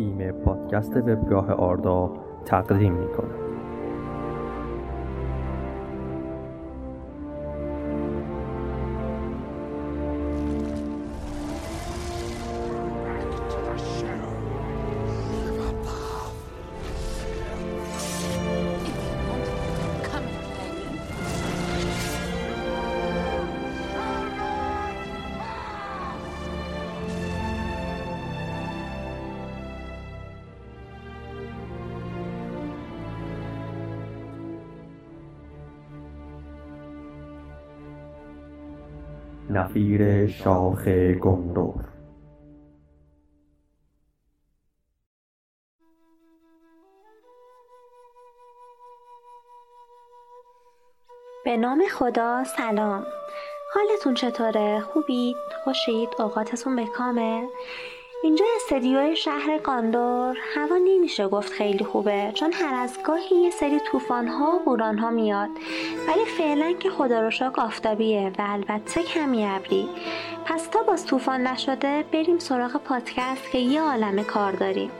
تیم پادکست وبگاه آردا تقدیم می‌کند. نفیر شاخ گندور. به نام خدا سلام. حالتون چطوره؟ خوبید؟ خوشید؟ اوقاتتون به کامه؟ اینجا استدیوی شهر گندور هوا نمیشه گفت خیلی خوبه، چون هر از گاهی یه سری طوفان‌ها و بوران‌ها میاد، ولی فعلا که خدا رو شکر آفتابیه و البته کمی ابری. پس تا باز طوفان نشده بریم سراغ پادکست که یه عالمه کار داریم.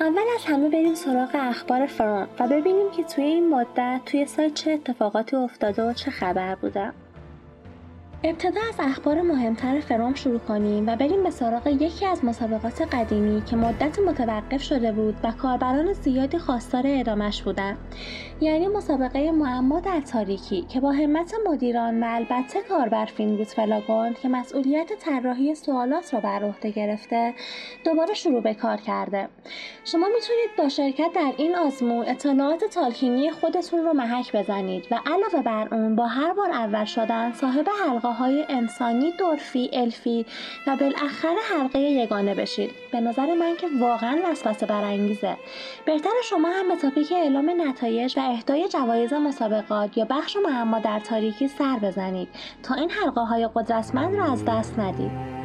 اول از همه بریم سراغ اخبار فرانک و ببینیم که توی این مدت توی سال چه اتفاقاتی افتاده و چه خبر بوده. ابتدا از اخبار مهمتر فرام شروع کنیم و بریم به سراغ یکی از مسابقات قدیمی که مدت متوقف شده بود و کاربران زیادی خواستار ادامش بودن، یعنی مسابقه معما در تاریکی که با همت مدیران و البته کاربر فینگوت فلاگون که مسئولیت طراحی سوالات را بر عهده گرفته دوباره شروع به کار کرده. شما میتونید با شرکت در این آزمون اطلاعات تالکینی خودتون رو محک بزنید و علاوه بر اون با هر بار اول شدن صاحب حلقه های انسانی، دورفی، الفی و بالاخره حلقه یگانه بشید. به نظر من که واقعا وسوسه برانگیزه. بهتر شما هم به تاپیک اعلام نتایج و اهدای جوایز مسابقات یا بخش معما در تاریکی سر بزنید تا این حلقه های قدرتمند را از دست ندید.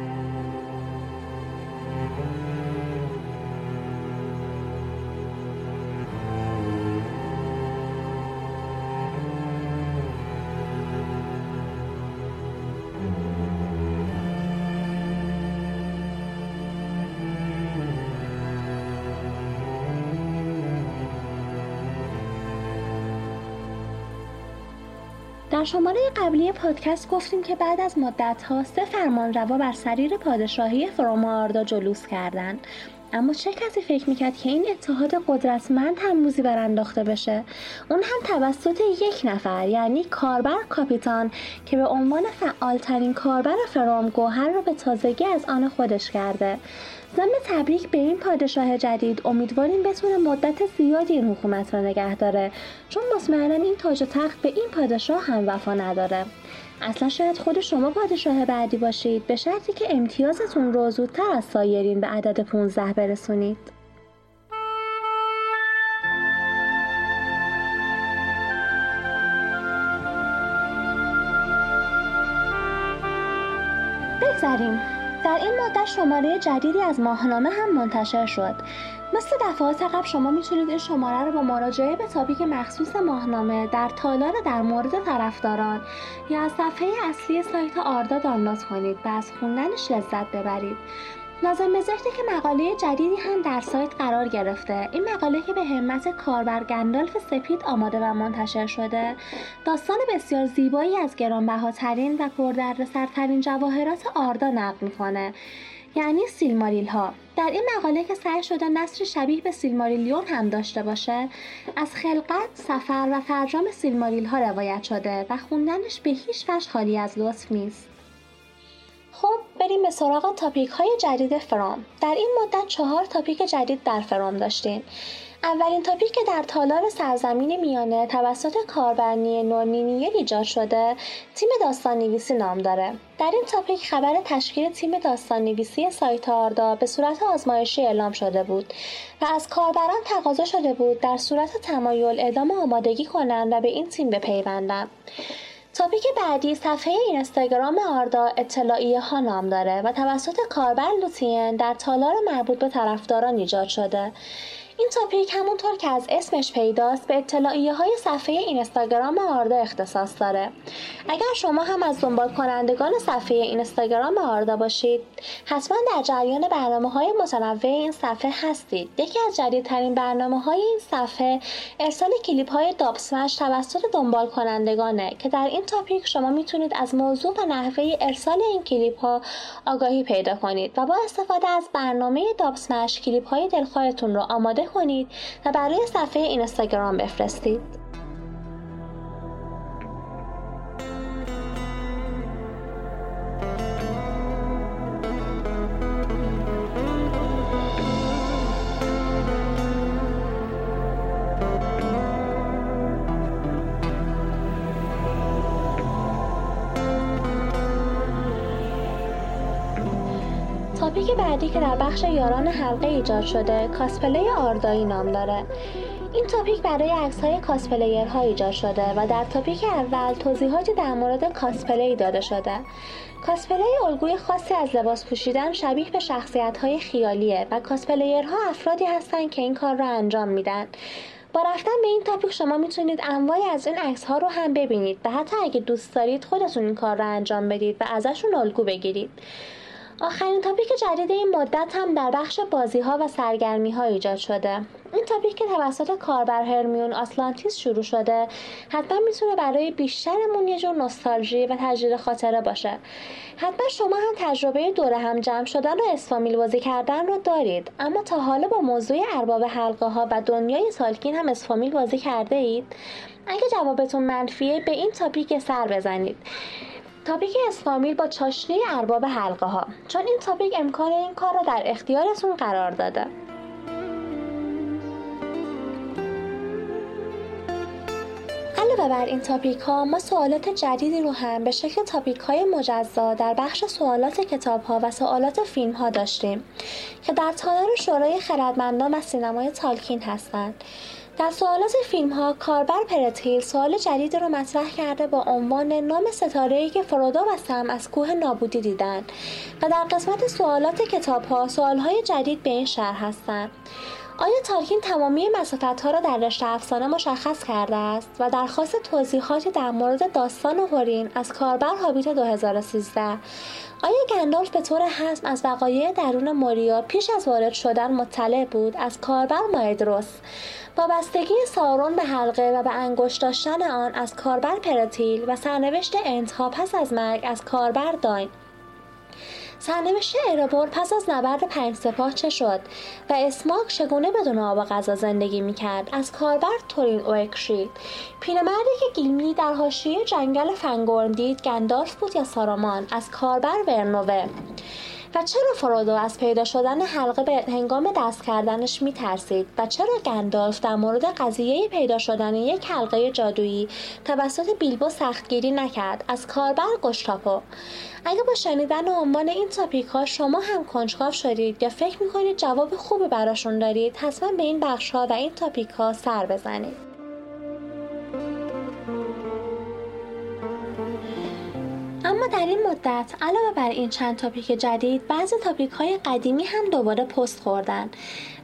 در شماره قبلی پادکست گفتیم که بعد از مدت‌ها سه فرمانروا بر سریر پادشاهی فرام آردا جلوس کردند، اما چه کسی فکر میکرد که این اتحاد قدرتمند هم موزی برانداخته بشه؟ اون هم توسط یک نفر، یعنی کاربر کاپیتان که به عنوان فعالترین کاربر فرام گوهر رو به تازگی از آن خودش کرده. ضمن تبریک به این پادشاه جدید امیدواریم بتونه مدت زیادی این حکومت را نگه داره، چون مطمئنا این تاج و تخت به این پادشاه هم وفا نداره. اصلا شاید خود شما پادشاه بعدی باشید، به شرطی که امتیازتون رو زودتر از سایرین به عدد 15 برسونید. بگذاریم در این مدت شماره جدیدی از ماهنامه هم منتشر شد. مثل دفعات قبل شما میتونید این شماره رو با مراجعه به تاپیک مخصوص ماهنامه در تالار در مورد طرفداران یا از صفحه اصلی سایت آردا دانلود کنید و از خوندنش لذت ببرید. لازم به ذکره که مقاله جدیدی هم در سایت قرار گرفته. این مقاله که به همت کاربر گندالف سپید آماده و منتشر شده، داستان بسیار زیبایی از گرانبهاترین و پردردسرترین جواهرات آردا نقل می‌کنه، یعنی سیلماریل ها. در این مقاله که سعی شده نثر شبیه به سیلماریلیون هم داشته باشه، از خلقت، سفر و فرجام سیلماریل ها روایت شده و خوندنش به هیچ وجه خالی از لطف نیست. خب بریم به سراغ تاپیک های جدید فرام. در این مدت 4 تاپیک جدید در فرام داشتیم. اولین تاپیک که در تالار سرزمین میانه توسط کاربرنی نونینیل ایجاد شده، تیم داستان نویسی نام داره. در این تاپیک خبر تشکیل تیم داستان نویسی سایت آردا به صورت آزمایشی اعلام شده بود و از کاربران تقاضا شده بود در صورت تمایل ادامه آمادگی کنند و به این تیم بپیوندند. تاپیک بعدی صفحه اینستاگرام آردا اطلاعیه ها نام داره و توسط کاربر لوتین در تالار مربوط به طرفداران ایجاد شده. این تاپیک همونطور که از اسمش پیداست به اطلاعیه‌های صفحه اینستاگرام آردا اختصاص داره. اگر شما هم از دنبال کنندگان صفحه اینستاگرام آردا باشید، حتما در جریان برنامه‌های متنوع این صفحه هستید. یکی از جدیدترین برنامه‌های این صفحه ارسال کلیپ‌های داب اسمش توسط دنبال کنندگانه که در این تاپیک شما میتونید از موضوع و نحوه ارسال این کلیپ‌ها آگاهی پیدا کنید و با استفاده از برنامه داب اسمش کلیپ‌های دلخواهتون رو آماده کنید و برای صفحه اینستاگرام بفرستید. تاپیک بعدی که در بخش یاران حلقه ایجاد شده، کاسپلی آردایی نام داره. این تاپیک برای عکس‌های کاسپلیرها ایجاد شده و در تاپیک اول توضیحاتی در مورد کاسپلی داده شده. کاسپلی الگوی خاصی از لباس پوشیدن شبیه به شخصیت‌های خیالیه و کاسپلیرها افرادی هستن که این کار را انجام میدن. با رفتن به این تاپیک شما میتونید انواعی از این عکس‌ها رو هم ببینید و حتی اگه دوست دارید خودتون این کار را انجام بدید و ازشون الگو بگیرید. آخرین تاپیک جدید این مدت هم در بخش بازی‌ها و سرگرمی‌ها ایجاد شده. این تاپیک که توسط کاربر هرمیون آتلانتیس شروع شده، حتما میتونه برای بیشترمون یه جور نوستالژی و تجدید خاطره باشه. حتما شما هم تجربه دوره هم جمع شدن و اسفامیل بازی کردن رو دارید، اما تا حالا با موضوع ارباب حلقه‌ها و دنیای تالکین هم اسفامیل بازی کرده اید؟ اگه جوابتون منفیه، به این تاپیک سر بزنید. تاپیک اسفامیل با چاشنی ارباب حلقه‌ها، چون این تاپیک امکان این کار را در اختیارتون قرار داده. علاوه بر این تاپیک ها، ما سوالات جدیدی رو هم به شکل تاپیک های مجزا در بخش سوالات کتاب ها و سوالات فیلم ها داشتیم که در تالار شورای خردمندان و سینمای تالکین هستند. در سوالات فیلم ها، کاربر پرتیل سوال جدید رو مطرح کرده با عنوان نام ستاره‌ای که فرودا و سم از کوه نابودی دیدن و در قسمت سوالات کتاب ها سوال های جدید به این شرح هستند. آیا تالکین تمامی مسافت‌ها را در رشته افسانه مشخص کرده است و درخواست توضیحاتی در مورد داستان هورین از کاربر هابیت 2013؟ آیا گندالف به طور حتم از وقایع درون موریا پیش از وارد شدن مطلع بود؟ از کاربر مایدروس. وابستگی سارون به حلقه و به انگشت داشتن آن از کاربر پرتیل و سرنوشت انتها پس از مرگ از کاربر داین. سرنوشت ایرابور پس از نبرد 5 سپاه چه شد و اسماک چگونه بدون آب و غذا زندگی میکرد از کاربر تورین اوکشید. پیرمردی که گیلمی در حاشیه جنگل فنگورن دید گندالف بود یا سارومان از کاربر ورنوه. و چرا فرودو از پیدا شدن حلقه به هنگام دست کردنش میترسید و چرا گندالف در مورد قضیه پیدا شدن یک حلقه جادویی توسط بیلبو سختگیری نکرد از کاربر گشتاپو. اگه با شنیدن عنوان این تاپیک ها شما هم کنجکاو شدید یا فکر میکنید جواب خوبی براشون دارید، حتما به این بخش ها و این تاپیک ها سر بزنید. اما در این مدت علاوه بر این چند تاپیک جدید، بعضی تاپیک های قدیمی هم دوباره پست خوردن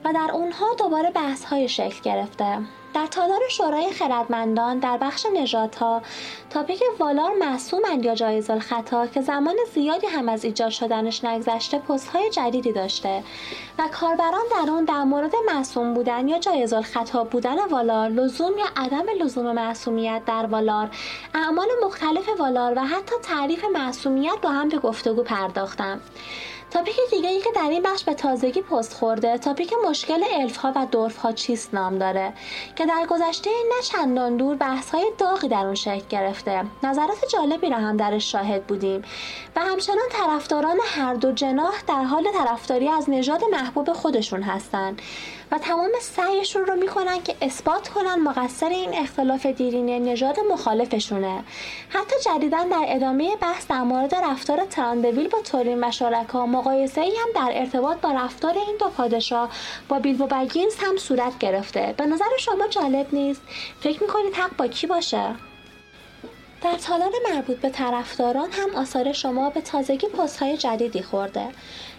و در اونها دوباره بحث های شکل گرفته. در تالار شورای خردمندان در بخش نجات ها، تاپیک والار معصومند یا جایز الخطا که زمان زیادی هم از ایجاد شدنش نگذشته پست های جدیدی داشته و کاربران در اون در مورد معصوم بودن یا جایز الخطا بودن والار، لزوم یا عدم لزوم معصومیت در والار، اعمال مختلف والار و حتی تعریف معصومیت با هم به گفتگو پرداختم. تاپیک دیگه‌ای که در این بخش به تازگی پست خورده، تاپیک مشکل الف‌ها و دورف‌ها چیست نام داره که در گذشته نه چندان دور بحث‌های داغی در اون شکل گرفته. نظرات جالبی را هم درش شاهد بودیم و همچنان طرفداران هر دو جناح در حال طرفداری از نژاد محبوب خودشون هستند و تمام سعیشون رو می‌کنن که اثبات کنن مقصر این اختلاف دیرینه نژاد مخالفشونه. حتی جدیداً در ادامه بحث در مورد رفتار تراندویل با تورین و شرکا، مقایسه‌ای هم در ارتباط با رفتار این دو پادشاه با بیلبو بگینز هم صورت گرفته. به نظر شما جالب نیست؟ فکر می‌کنید حق با کی باشه؟ در تالار مربوط به طرفداران هم آثار شما به تازگی پست‌های جدیدی خورده.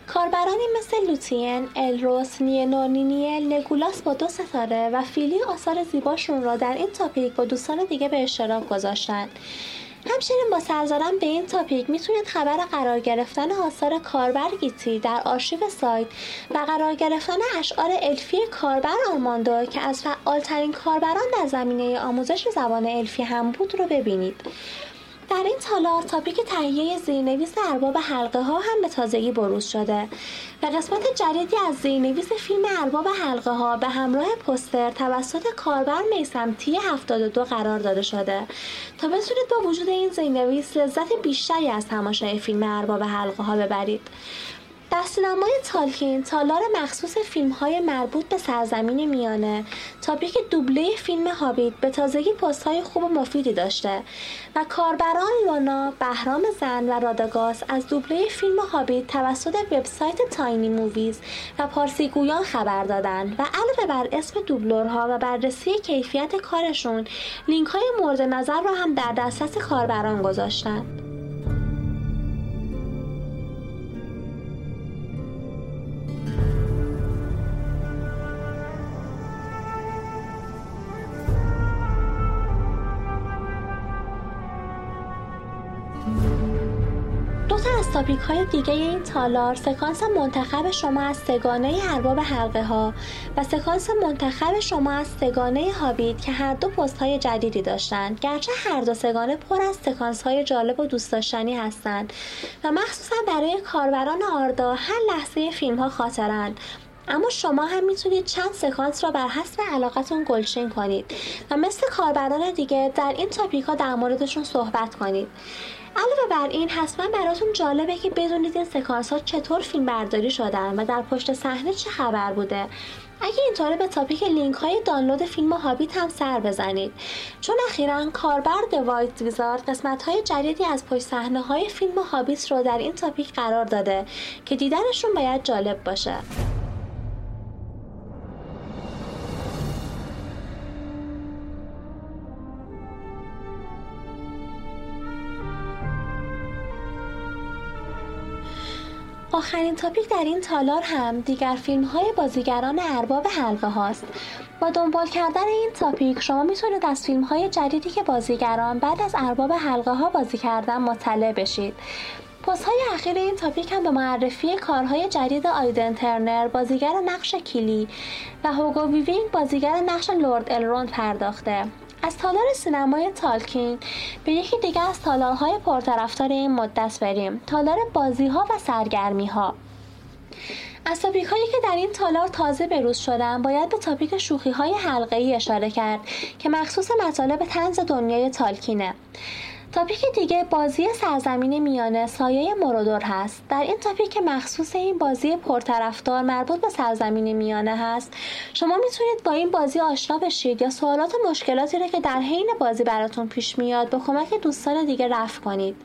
کاربرانی مثل لوتین، الروس، نینونینیل، نگولاس با 2 ستاره و فیلی آثار زیباشون را در این تاپیک با دوستان دیگه به اشتراک گذاشتن. همچنین با سرزدن به این تاپیک میتونید خبر قرار گرفتن آثار کاربر گیتی در آرشیو سایت و قرار گرفتن اشعار الفی کاربر آرماندو که از فعالترین کاربران در زمینه آموزش زبان الفی هم بود رو ببینید. در این تالار تاپیک تهیه زیرنویس ارباب حلقهها هم به تازگی بروز شده و قسمت جدیدی از زیرنویس فیلم ارباب حلقهها به همراه پوستر توسط کاربر میسمتی 72 قرار داده شده تا بتونید با وجود این زیرنویس لذت بیشتری از تماشای فیلم ارباب حلقهها ببرید. دستنمای تالکین تالار مخصوص فیلم‌های مربوط به سرزمین میانه تاپیک دوبله فیلم هابیت به تازگی پست‌های خوب و مفیدی داشته و کاربران لونا، بهرام زن و راداگاس از دوبله فیلم هابیت توسط وبسایت تاینی موویز و پارسیگویان خبر دادند و علاوه بر اسم دوبلورها و بررسی کیفیت کارشون لینک‌های مورد نظر را هم در دسترس کاربران گذاشتند. تاپیک های دیگه این تالار سکانس منتخب شما از سگانه ارباب حلقهها و سکانس منتخب شما از سگانه هابیت که هر دو پست های جدیدی داشتند، گرچه هر دو سگانه پر از سکانس های جالب و دوست داشتنی هستند و مخصوصا برای کاربران آردا هر لحظه فیلم ها خاطرند، اما شما هم میتونید چند سکانس را بر حسب علاقتون گلچین کنید و مثل کاربران دیگه در این تاپیک ها در موردشون صحبت کنید. علاوه بر این حتما براتون جالبه که بدونید این سکانس ها چطور فیلم برداری شدن و در پشت صحنه چه خبر بوده. اگه اینطوره به تاپیک لینک های دانلود فیلم هابیت هم سر بزنید، چون اخیراً کاربر وایت ویزارد قسمت های جدیدی از پشت صحنه های فیلم هابیت رو در این تاپیک قرار داده که دیدنشون باید جالب باشه. آخرین تاپیک در این تالار هم دیگر فیلم‌های بازیگران ارباب حلقه هاست. با دنبال کردن این تاپیک شما میتونید از فیلم‌های جدیدی که بازیگران بعد از ارباب حلقه ها بازی کردن مطلع بشید. پست‌های اخیر این تاپیک هم به معرفی کارهای جدید آیدن ترنر بازیگر نقش کیلی و هوگو ویوینگ بازیگر نقش لرد الروند پرداخته. از تالار سینمای تالکین به یکی دیگر از تالارهای پرطرفدار این مدت بریم، تالار بازی‌ها و سرگرمی‌ها. از تاپیک‌هایی که در این تالار تازه بروز شدن باید به تاپیک شوخی‌های حلقه‌ای اشاره کرد که مخصوص مطالب طنز دنیای تالکینه. تاپیک دیگه بازی سرزمین میانه سایه مرودور هست. در این تاپیک که مخصوص این بازی پرطرفدار مربوط به سرزمین میانه هست، شما میتونید با این بازی آشنا بشید یا سوالات و مشکلاتی را که در حین بازی براتون پیش میاد به کمک دوستان دیگه رفع کنید.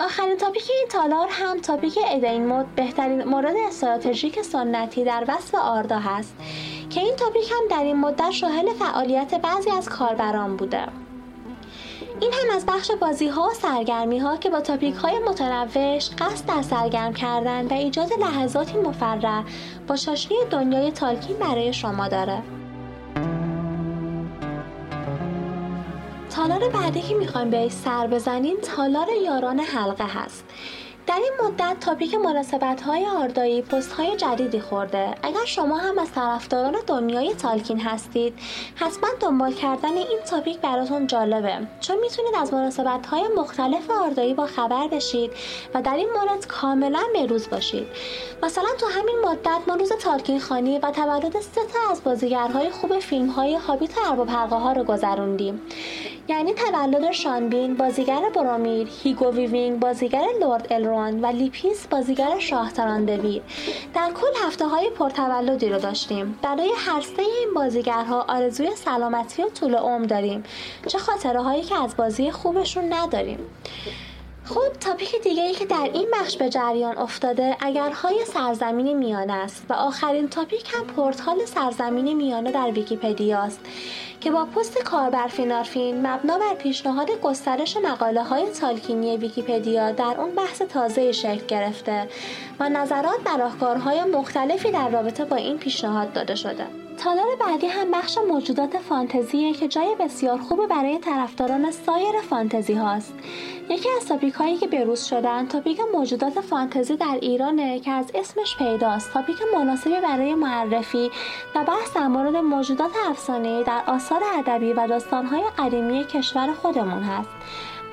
آخرین تاپیک این تالار هم تاپیک ادین مود بهترین مورد استراتژیک سنتی در وصف آردا هست که این تاپیک هم در این مدت شاهد فعالیت بعضی از کاربران بوده. این هم از بخش بازی ها و سرگرمی ها که با تاپیک های متنوع قصد در سرگرم کردن و ایجاد لحظاتی مفرح با چاشنی دنیای تالکین برای شما داره. تالار بعدی که میخوایم بهش سر بزنیم تالار یاران حلقه هست. در این مدت تاپیک مناسبت‌های آردایی پست‌های جدیدی خورده. اگر شما هم از طرفداران دنیای تالکین هستید، حتما دنبال کردن این تاپیک براتون جالبه، چون میتونید از مناسبت‌های مختلف آردایی با خبر بشید و در این مورد کاملا به‌روز باشید. مثلا تو همین مدت ما روز تالکین خانی و تولد 3 تا از بازیگرهای خوب فیلم‌های هابیت و ارباب حلقه‌ها رو گذروندیم. یعنی تولد شانبین بازیگر برومیر، هیگو ویوینگ بازیگر لرد الروند و لیپیس بازیگر شاه تراندویل. در کل هفته‌های پرتولدی رو داشتیم. برای هر سه این بازیگرها آرزوی سلامتی و طول عمر داریم، چه خاطره‌هایی که از بازی خوبشون نداریم. خب تاپیک دیگه‌ای که در این بخش به جریان افتاده اگرهای سرزمین میانه است و آخرین تاپیک هم پورتال سرزمین میانه در ویکی‌پدیا است که با پست کاربر فینارفین مبنا بر پیشنهاد گسترش مقاله‌های تالکینی ویکی‌پدیا در اون بحث تازه شکل گرفته و نظرات و راهکارهای مختلفی در رابطه با این پیشنهاد داده شده. تالار بعدی هم بخش موجودات فانتزیه که جای بسیار خوبی برای طرفداران سایر فانتزی هاست. یکی از تاپیک هایی که بروز شدن تاپیک موجودات فانتزی در ایرانه که از اسمش پیداست. تاپیک مناسبی برای معرفی و بحث در مورد موجودات افسانه‌ای در آثار ادبی و داستان‌های قدیمی کشور خودمون هست.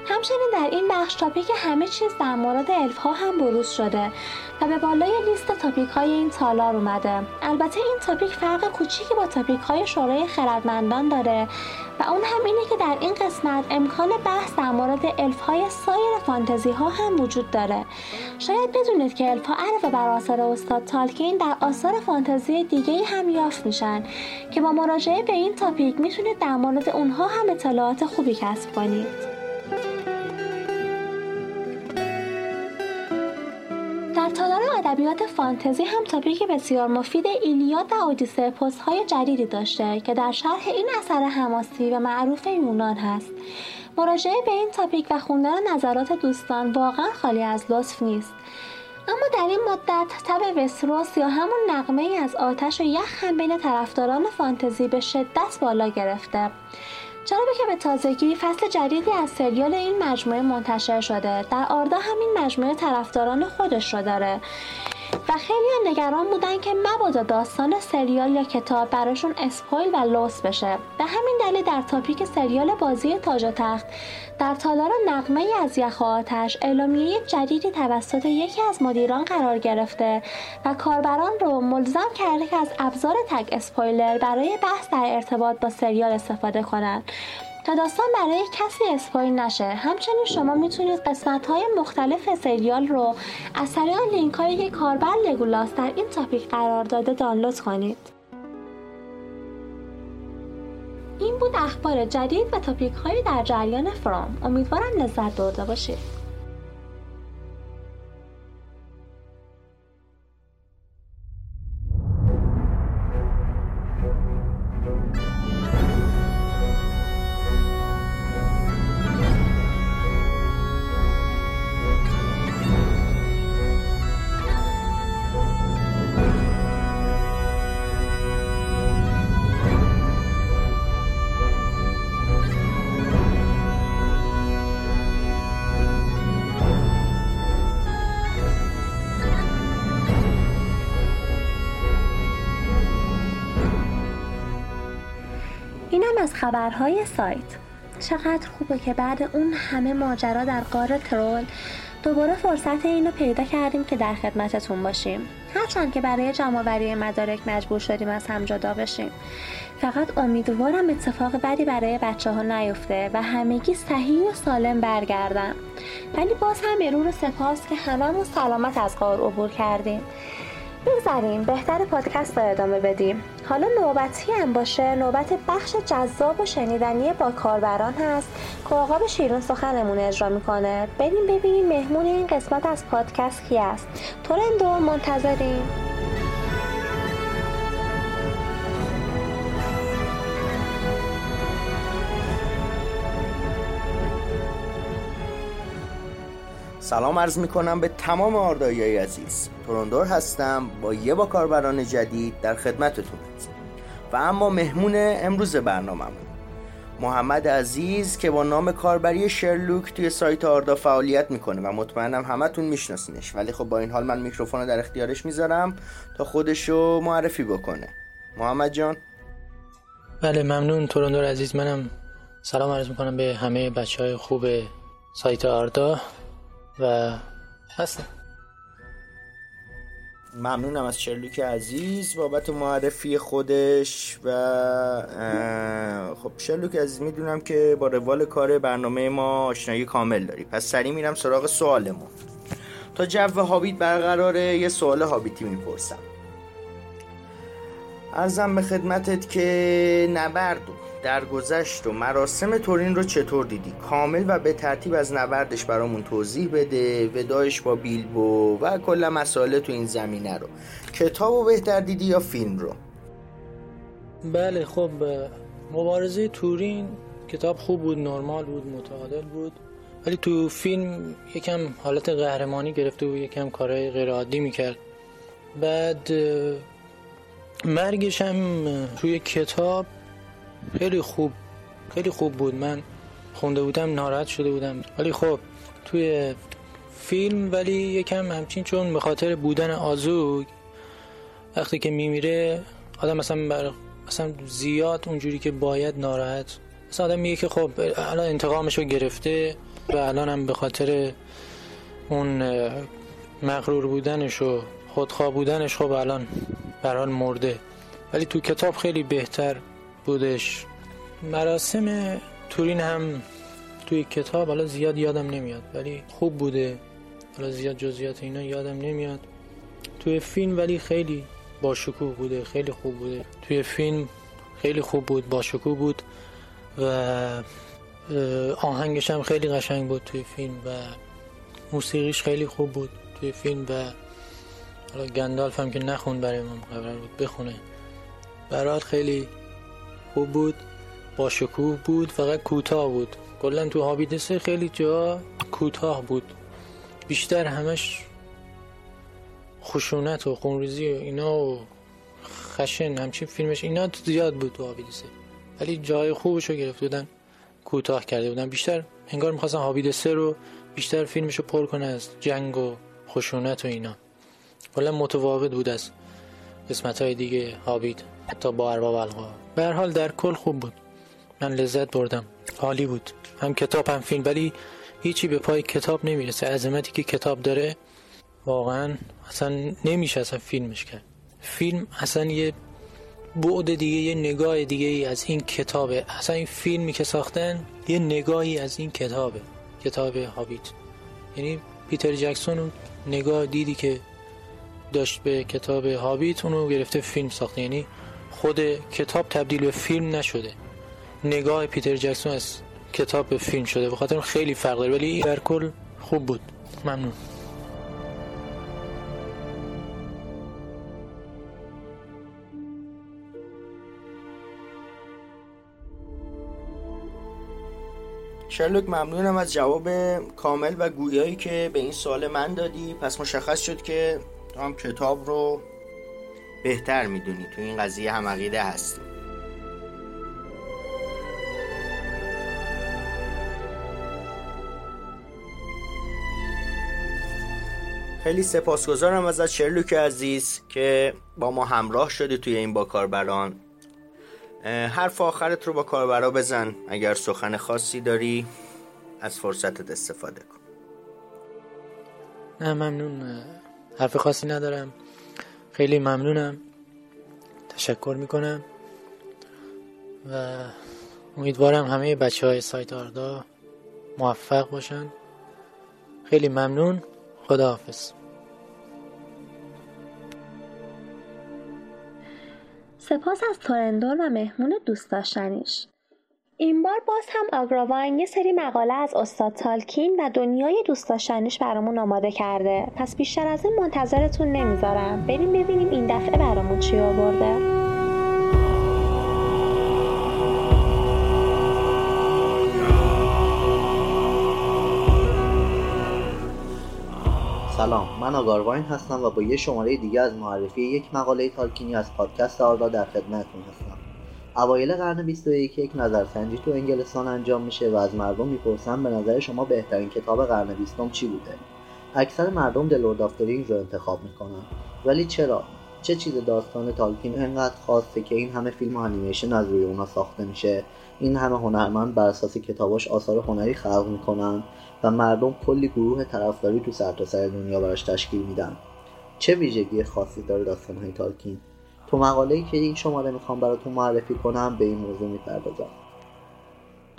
همچنین در این بخش تاپیک همه چیز در مورد الف‌ها هم بروز شده و به بالای لیست تاپیک‌های این تالار اومده. البته این تاپیک فرق کوچیکی با تاپیک‌های شورای خردمندان داره و اون هم اینه که در این قسمت امکان بحث در مورد الف‌های سایر فانتزی‌ها هم وجود داره. شاید بدونید که الف‌ها علاوه بر آثار استاد تالکین در آثار فانتزی دیگه‌ای هم یافت میشن که با مراجعه به این تاپیک میتونید در مورد اونها هم اطلاعات خوبی کسب کنید. در تالار ادبیات فانتزی هم تاپیک بسیار مفید ایلیاد و اودیسه پست‌های جدیدی داشته که در شرح این اثر حماسی و معروف یونان هست. مراجعه به این تاپیک و خوندن نظرات دوستان واقعا خالی از لطف نیست. اما در این مدت تب وستروس یا همون نغمه‌ای از آتش و یخ هم بین طرفداران فانتزی به شدت بالا گرفته. چرا که به تازگی فصل جدیدی از سریال این مجموعه منتشر شده. در آردا همین مجموعه طرفداران خودش رو داره و خیلی نگران بودن که مبادا داستان سریال یا کتاب براشون اسپویل و لوس بشه. به همین دلیل در تاپیک سریال بازی تاج و تخت در تالار نغمه از یخ و آتش اعلامیه جدیدی توسط یکی از مدیران قرار گرفته و کاربران رو ملزم کرده که از ابزار تگ اسپویلر برای بحث در ارتباط با سریال استفاده کنند تا داستان برای کسی اسپایل نشه. همچنین شما میتونید قسمت‌های مختلف سریال رو از طریق لینک‌هایی که کاربر لگولاس در این تاپیک قرار داده دانلود کنید. این بود اخبار جدید و تاپیک‌های در جریان فرام. امیدوارم لذت برده باشید. از خبرهای سایت. چقدر خوبه که بعد اون همه ماجرا در غار ترول دوباره فرصت اینو پیدا کردیم که در خدمتتون باشیم. هرچند که برای جمع‌آوری مدارک مجبور شدیم از هم جدا بشیم. فقط امیدوارم اتفاق بدی برای بچه‌ها نیفته و همگی صحیح و سالم برگردن. ولی باز هم مرور سپاس که هممون سلامت از غار عبور کردیم. بگذاریم بهتر پادکست رو ادامه بدیم. حالا نوبتی هم باشه نوبت بخش جذاب و شنیدنی با کاربران هست که آقا شیرون سخنمون اجرا میکنه. بریم ببینیم مهمون این قسمت از پادکست کی است. تورندو منتظریم. سلام عرض میکنم به تمام آردایی‌های عزیز. تورندور هستم با یه با کاربران جدید در خدمتتون هستم. و اما مهمون امروز برنامه‌مون محمد عزیز که با نام کاربری شرلوک توی سایت آردا فعالیت میکنه و مطمئنم همتون میشناسینش، ولی خب با این حال من میکروفون رو در اختیارش میذارم تا خودشو معرفی بکنه. محمد جان. بله ممنون تورندور عزیز. منم سلام عرض میکنم به همه بچهای خوب سایت آردا و هستم. ممنونم از شرلوک عزیز بابت معرفی خودش. و خب شرلوک عزیز میدونم که با روال کار برنامه ما آشنایی کامل داری، پس سریع میرم سراغ سوالمون. تا جو هابیت برقراره یه سوال هابیتی میپرسم. عرضم به خدمتت که نبرد درگذشت و مراسم تورین رو چطور دیدی؟ کامل و به ترتیب از نبردش برامون توضیح بده، وداعش با بیلبو و کلا مسائل تو این زمینه رو. کتابو بهتر دیدی یا فیلم رو؟ بله، خب مبارزه تورین کتاب خوب بود، نرمال بود، متعادل بود، ولی تو فیلم یکم حالت قهرمانی گرفته و یکم کارهای غیر عادی میکرد. بعد مرگش هم توی کتاب خیلی خوب بود، من خونده بودم ناراحت شده بودم، ولی خب توی فیلم ولی یکم همچین چون به خاطر بودن آزوگ وقتی که میمیره آدم مثلا زیاد اونجوری که باید ناراحت، مثلا آدم میگه که خب الان انتقامشو گرفته و الان هم به خاطر اون مغرور بودنش و خودخواه بودنش خب الان برحال مرده، ولی تو کتاب خیلی بهتر بودش. مراسم تورین هم توی کتاب حالا زیاد یادم نمیاد ولی خوب بوده، حالا زیاد جزئیات اینا یادم نمیاد. توی فیلم ولی خیلی باشکوه بوده، خیلی خوب بوده، توی فیلم خیلی خوب بود، باشکوه بود و آهنگش هم خیلی قشنگ بود توی فیلم و موسیقیش خیلی خوب بود توی فیلم و حالا گندالف هم که نخوند برای من قرار بود بخونه، برای خیلی خوب بود، باشکوه بود، فقط کوتاه بود. کلا تو هابیت خیلی جا کوتاه بود، بیشتر همش خشونت و خونریزی و اینا و خشن همچین فیلمش اینا زیاد بود تو هابیت، ولی جای خوبشو گرفته بودن کوتاه کرده بودن، بیشتر انگار می‌خواستن هابیت رو بیشتر فیلمشو پر کنه از جنگ و خشونت و اینا. کلا متفاوت بود از قسمت‌های دیگه هابیت حتی با ارباب حلقهها. به هر حال در کل خوب بود، من لذت بردم، عالی بود هم کتاب هم فیلم، ولی هیچی به پای کتاب نمیرسه، عظمتی که کتاب داره واقعا اصلا نمیشه اصلا فیلمش کرد. فیلم اصلا یه بعد دیگه، یه نگاه دیگه از این کتابه، اصلا این فیلمی که ساختن یه نگاهی از این کتابه، کتاب هابیت، یعنی پیتر جکسون نگاه دیدی که داشت به کتاب هابیت اونو گرفته فیلم ساخته، یعنی خود کتاب تبدیل به فیلم نشده، نگاه پیتر جکسون از کتاب به فیلم شده، به خاطر خیلی فرق داره، ولی در کل خوب بود. ممنون. شرلوک، ممنونم از جواب کامل و گویایی که به این سوال من دادی. پس مشخص شد که تو هم کتاب رو بهتر میدونی، تو این قضیه هم عقیده هستی. خیلی سپاسگزارم ازت شرلوک عزیز که با ما همراه شدی توی این با کاربران. حرف آخرت رو با کاربرا بزن، اگر سخن خاصی داری از فرصتت استفاده کن. نه ممنون، حرف خاصی ندارم، خیلی ممنونم، تشکر میکنم و امیدوارم همه بچه‌های سایت آردا موفق باشن. خیلی ممنون، خداحافظ. سپاس از تورندور و مهمون دوست داشتنیش. این بار باز هم آگراوان یه سری مقاله از استاد تالکین و دنیای دوست داشتنیش برامون آماده کرده، پس بیشتر از این منتظرتون نمیذارم. بریم ببینیم این دفعه برامون چی آورده. سلام، من آگاروین هستم و با یه شماره دیگه از معرفی یک مقاله تالکینی از پادکست آردا در خدمتتون هستم. اوایل قرن 21 یک نظرسنجی تو انگلستان انجام میشه و از مردم میپرسن به نظر شما بهترین کتاب قرن 20 چی بوده. اکثر مردم The Lord of the Rings رو انتخاب میکنن. ولی چرا؟ چه چیز داستان تالکین انقدر خاصه که این همه فیلم و انیمیشن از روی اونا ساخته میشه؟ این همه هنرمند بر اساس کتاباش آثار هنری خلق میکنن و مردم کلی گروه طرفداری تو سرتاسر دنیا براش تشکیل میدن. چه ویژگی خاصی داره داستان‌های تالکین؟ تو مقاله‌ای که این شماره میخوام براتون معرفی کنم به این موضوع میپردازم.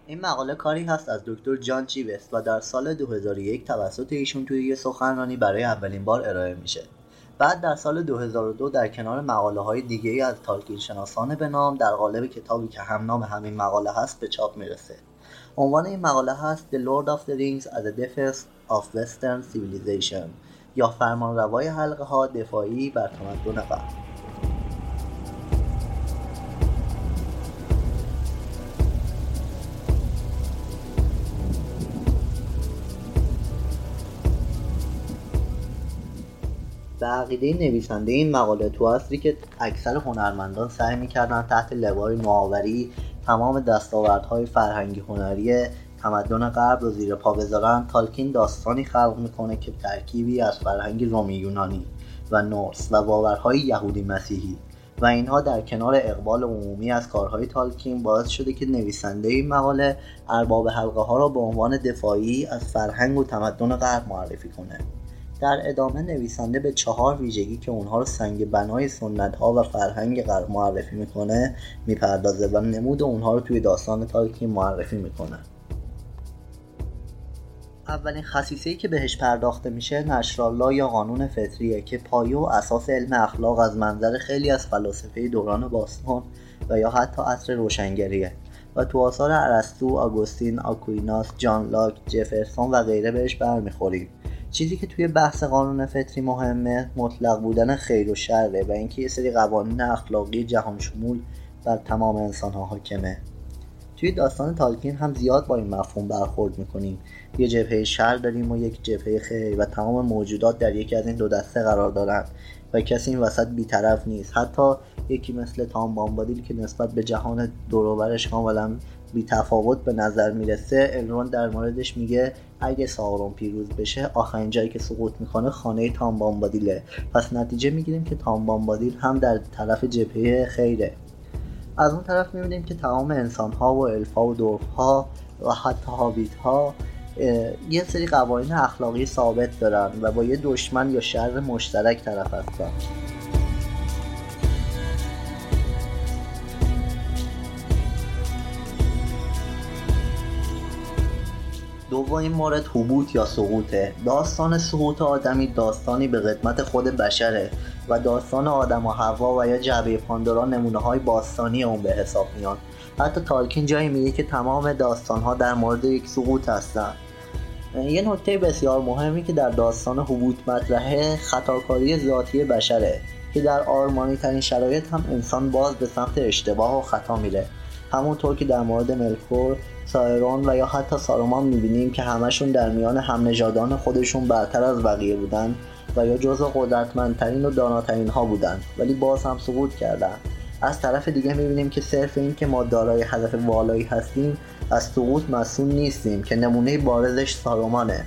این مقاله کاری هست از دکتر جان چی وست و در سال 2001 توسط ایشون توی یه سخنرانی برای اولین بار ارائه میشه. بعد در سال 2002 در کنار مقاله‌های دیگه‌ای از تالکین شناسان به نام در قالب کتابی که همنام همین مقاله هست به چاپ میرسه. عنوان این مقاله هست The Lord of the Rings as a Defense of Western Civilization یا فرمانروای حلقه‌ها دفاعی بر تمدن غرب. به عقیده نویسنده این مقاله تو عصری که اکثر هنرمندان سعی می‌کردند تحت لوای نوآوری تمام دستاوردهای فرهنگی هنری تمدن غرب رو زیر پا بذارن، تالکین داستانی خلق میکنه که ترکیبی از فرهنگ رومی یونانی و نورس و باورهای یهودی مسیحی و اینها در کنار اقبال عمومی از کارهای تالکین باعث شده که نویسنده این مقاله ارباب حلقهها را به عنوان دفاعی از فرهنگ و تمدن غرب معرفی کنه. در ادامه نویسنده به 4 ویژگی که اونها رو سنگ بنای سنت‌ها و فرهنگ غرب معرفی میکنه میپردازه و نمود اونها رو توی داستان تالکین معرفی میکنه. اولین خصیصه‌ای که بهش پرداخته میشه نشرالله یا قانون فطریه که پایه و اساس علم اخلاق از منظر خیلی از فلاسفه دوران باستان و یا حتی عصر روشنگریه و تو آثار ارسطو، آگوستین، آکویناس، جان لاک، جفرسون و غیره بهش برمیخوریم. چیزی که توی بحث قانون فطری مهمه مطلق بودن خیر و شره و اینکه یه سری قوانین اخلاقی جهان شمول بر تمام انسان‌ها حاکمه. توی داستان تالکین هم زیاد با این مفهوم برخورد می‌کنیم. یه جبهه شر داریم و یک جبهه خیر و تمام موجودات در یکی از این دو دسته قرار دارن و کسی این وسط بی‌طرف نیست. حتی یکی مثل تام بامبادیل که نسبت به جهان دور و برش کاملاً بی تفاوت به نظر میرسه. الروند در موردش میگه اگه سارون پیروز بشه آخرین جایی که سقوط میکنه خانه تام بامبادیله، پس نتیجه میگیریم که تام بامبادیل هم در طرف جبهه خیره. از اون طرف میبینیم که تمام انسانها و الفا و دورفها و حتی هابیتها یه سری قوانین اخلاقی ثابت دارن و با یه دشمن یا شر مشترک طرف هستن. دومین مورد هبوط یا سقوطه. داستان سقوط آدمی داستانی به قدمت خود بشره و داستان آدم و حوا و یا جعبه پاندورا نمونه‌های باستانی اون به حساب میان. حتی تالکین جایی میگه که تمام داستان‌ها در مورد یک سقوط هستن. یه نکته بسیار مهمی که در داستان هبوط مطرحه خطاکاری ذاتی بشره که در آرمانی‌ترین شرایط هم انسان باز به سمت اشتباه و خطا میره. همونطور که در مورد ملکور، سارون و یا حتی سارومان میبینیم که همشون در میان هم‌نژادان خودشون برتر از بقیه بودن و یا جزو قدرتمندترین و داناترین ها بودن ولی باز هم سقوط کردن. از طرف دیگه میبینیم که صرف این که ما دارای هدف والایی هستیم از سقوط مسئول نیستیم که نمونه بارزش سارومانه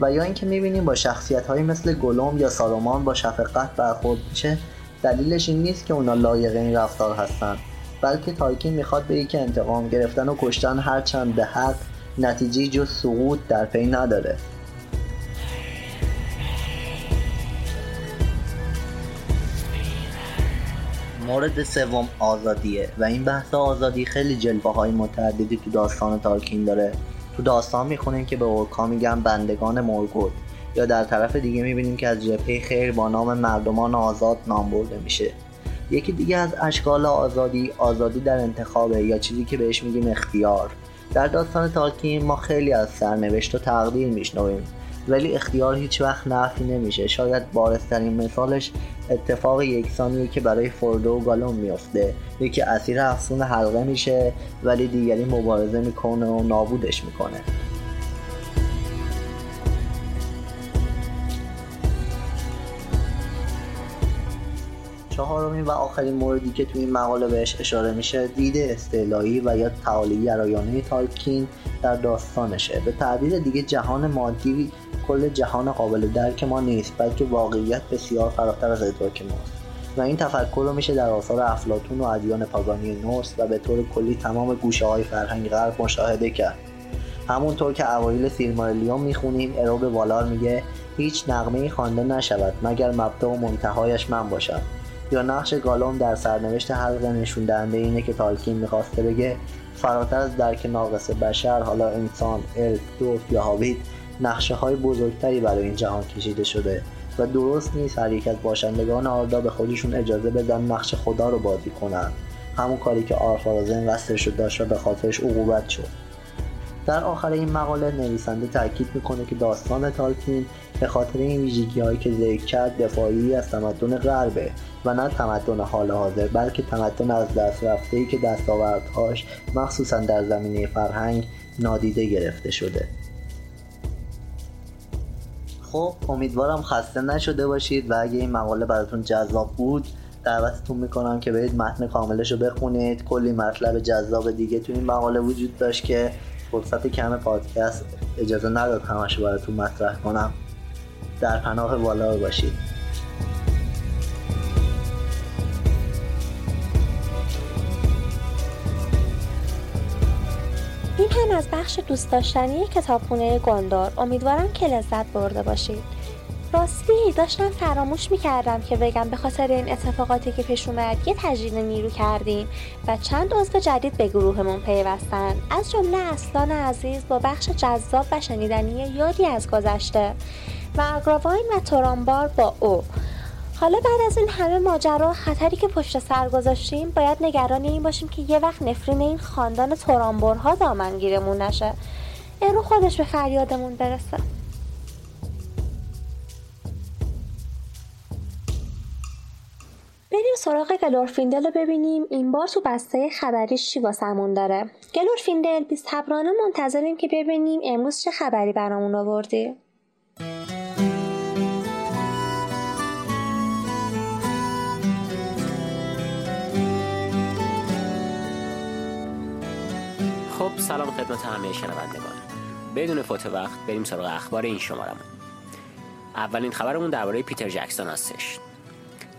و یا اینکه میبینیم با شخصیت‌هایی مثل گلوم یا سارومان با شفقت برخورد میشه دلیلش این نیست که اونا لایق این رفتار هستن، بلکه تالکین میخواد به یک انتقام گرفتن و کشتن هرچند به حق نتیجه جز سقوط در پی نداره. مورد سوم آزادیه و این بحث آزادی خیلی جلوه‌های متعددی تو داستان تالکین داره. تو داستان میخونیم که به اورکا میگن بندگان مورگوت یا در طرف دیگه میبینیم که از جبهه خیر با نام مردمان آزاد نام برده میشه. یکی دیگه از اشکال آزادی در انتخابه یا چیزی که بهش میگیم اختیار. در داستان تالکین ما خیلی از سرنوشت و تقدیر میشنویم ولی اختیار هیچ وقت نفی نمیشه. شاید بارزترین مثالش اتفاق یکسانیه که برای فردو و گالوم میفته. یکی اسیر افسون حلقه میشه ولی دیگری مبارزه میکنه و نابودش میکنه. چهارمین و آخرین موردی که توی این مقاله بهش اشاره میشه دید استعلایی و یا تعالی گرایانه تالکین در داستانشه. به تعبیر دیگه جهان مادی کل جهان قابل درک ما نیست بلکه واقعیت بسیار فراتر از ادراک ماست و این تفکر رو میشه در آثار افلاطون و ادیان پاگانی نورس و به طور کلی تمام گوشه‌های فرهنگ غرب مشاهده کرد. همونطور که اوایل سیلماریلیون میخونیم ارباب والار میگه هیچ نغمه‌ای خوانده نشود مگر مبدا و منتهایش من باشم. یا نقش گالوم در سرنوشت حلقه نشون دهنده اینه که تالکین میخواسته بگه فراتر از درک ناقص بشر، حالا انسان، الف، دورف یا هابیت، نقشه های بزرگتری برای این جهان کشیده شده و درست نیست هر یک از باشندگان آردا به خودشون اجازه بدن نقش خدا رو بازی کنن، همون کاری که آرفارازن قصدش رو داشت و به خاطرش عقوبت شد. در آخر این مقاله نویسنده تاکید میکنه که داستان تالکین به خاطر این ویژگی‌هایی که ذکر کرد دفاعی از تمدن غربه و نه تمدن حال حاضر، بلکه تمدن از دست رفته‌ای که دستاوردهاش مخصوصاً در زمینه فرهنگ نادیده گرفته شده. خب امیدوارم خسته نشده باشید و اگه این مقاله براتون جذاب بود دعوتتون میکنم که برید متن کاملش رو بخونید. کلی مطلب جذاب دیگه تو این مقاله وجود داشت که فرصت کم پادکست اجازه نداد همش براتون مطرح کنم. در پناه والار باشید. این هم از بخش دوست داشتنی کتابخونه گندور. امیدوارم که لذت برده باشید. راستی داشتم فراموش میکردم که بگم به خاطر این اتفاقاتی که پیش اومد یه تجدید نیرو کردیم و چند عضو جدید به گروهمون پیوستن، از جمله اصلان عزیز با بخش جذاب و شنیدنی یادی از گذشته و اگراواین و تورانبار با او. حالا بعد از این همه ماجرا خطری که پشت سر گذاشتیم باید نگران این باشیم که یه وقت نفرین این خاندان تورانبرها دامنگیرمون نشه، این رو خودش به فریادمون برسه. بریم سراغ گلورفیندل رو ببینیم این بار تو بسته خبریش چی واسمون داره. گلورفیندل بیست تبرانه منتظریم که ببینیم امروز چه خبری برامون آوردی. خب سلام خدمت همه شنوندگان. بدون فوت وقت بریم سراغ اخبار این شمارمون. اولین خبرمون درباره پیتر جکسون هستش.